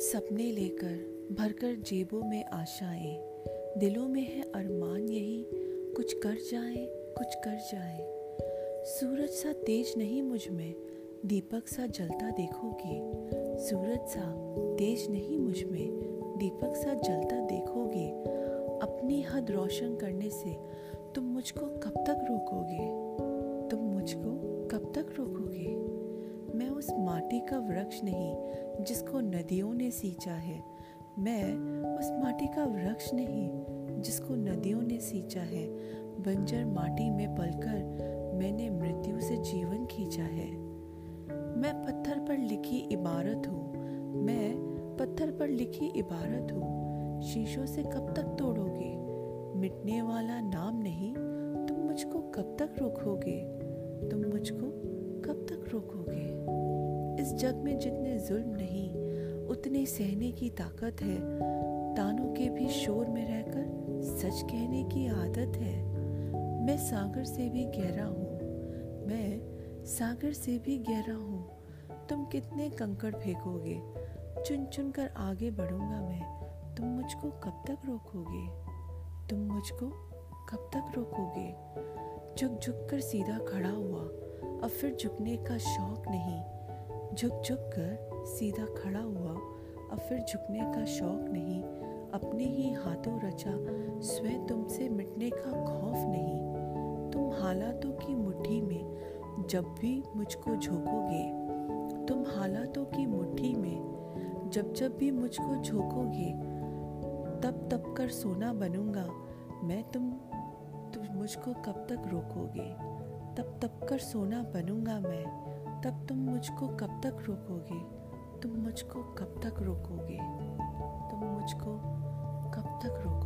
आज सपने लेकर भरकर जेबों में आशाएं, दिलों में है अरमान यही कुछ कर जाए कुछ कर जाए। सूरज सा तेज नहीं मुझ में, दीपक सा जलता देखोगे। सूरज सा तेज नहीं मुझ में, दीपक सा जलता देखोगे। अपनी हद रोशन करने से तुम मुझको कब तक रोकोगे, तुम मुझको कब तक रोकोगे। मैं उस माटी का वृक्ष नहीं जिसको नदियों ने सींचा है, मैं उस माटी का वृक्ष नहीं जिसको नदियों ने सींचा है। बंजर माटी में पलकर मैंने मृत्यु से जीवन खींचा है। मैं पत्थर पर लिखी इबारत हूँ, मैं पत्थर पर लिखी इबारत हूँ। शीशों से कब तक तोड़ोगे, मिटने वाला नाम नहीं। तुम मुझको कब तक रोकोगे, तुम मुझको कब तक रोकोगे। इस जग में जितने जुल्म नहीं उतने सहने की ताकत है। तानों के भी शोर में रहकर सच कहने की आदत है। मैं सागर से भी गहरा हूँ, मैं सागर से भी गहरा हूँ। तुम कितने कंकड़ फेंकोगे, चुन चुन कर आगे बढ़ूंगा मैं। तुम मुझको कब तक रोकोगे, तुम मुझको कब तक रोकोगे। झुक झुक कर सीधा खड़ा हुआ, अब फिर झुकने का शौक नहीं। झुक झुक कर सीधा खड़ा हुआ, अब फिर झुकने का शौक नहीं। अपने ही हाथों रचा स्वयं तुमसे मिटने का खौफ नहीं। तुम हालातों की मुट्ठी में जब भी मुझको झोंकोगे, तुम हालातों की मुट्ठी में जब भी मुझको झोंकोगे। तब तब कर सोना बनूंगा मैं, तुम मुझको कब तक रोकोगे। तब तब कर सोना बनूंगा मैं, तब तुम मुझको कब तक रोकोगे। तुम मुझको कब तक रोकोगे, तुम मुझको कब तक रोकोगे।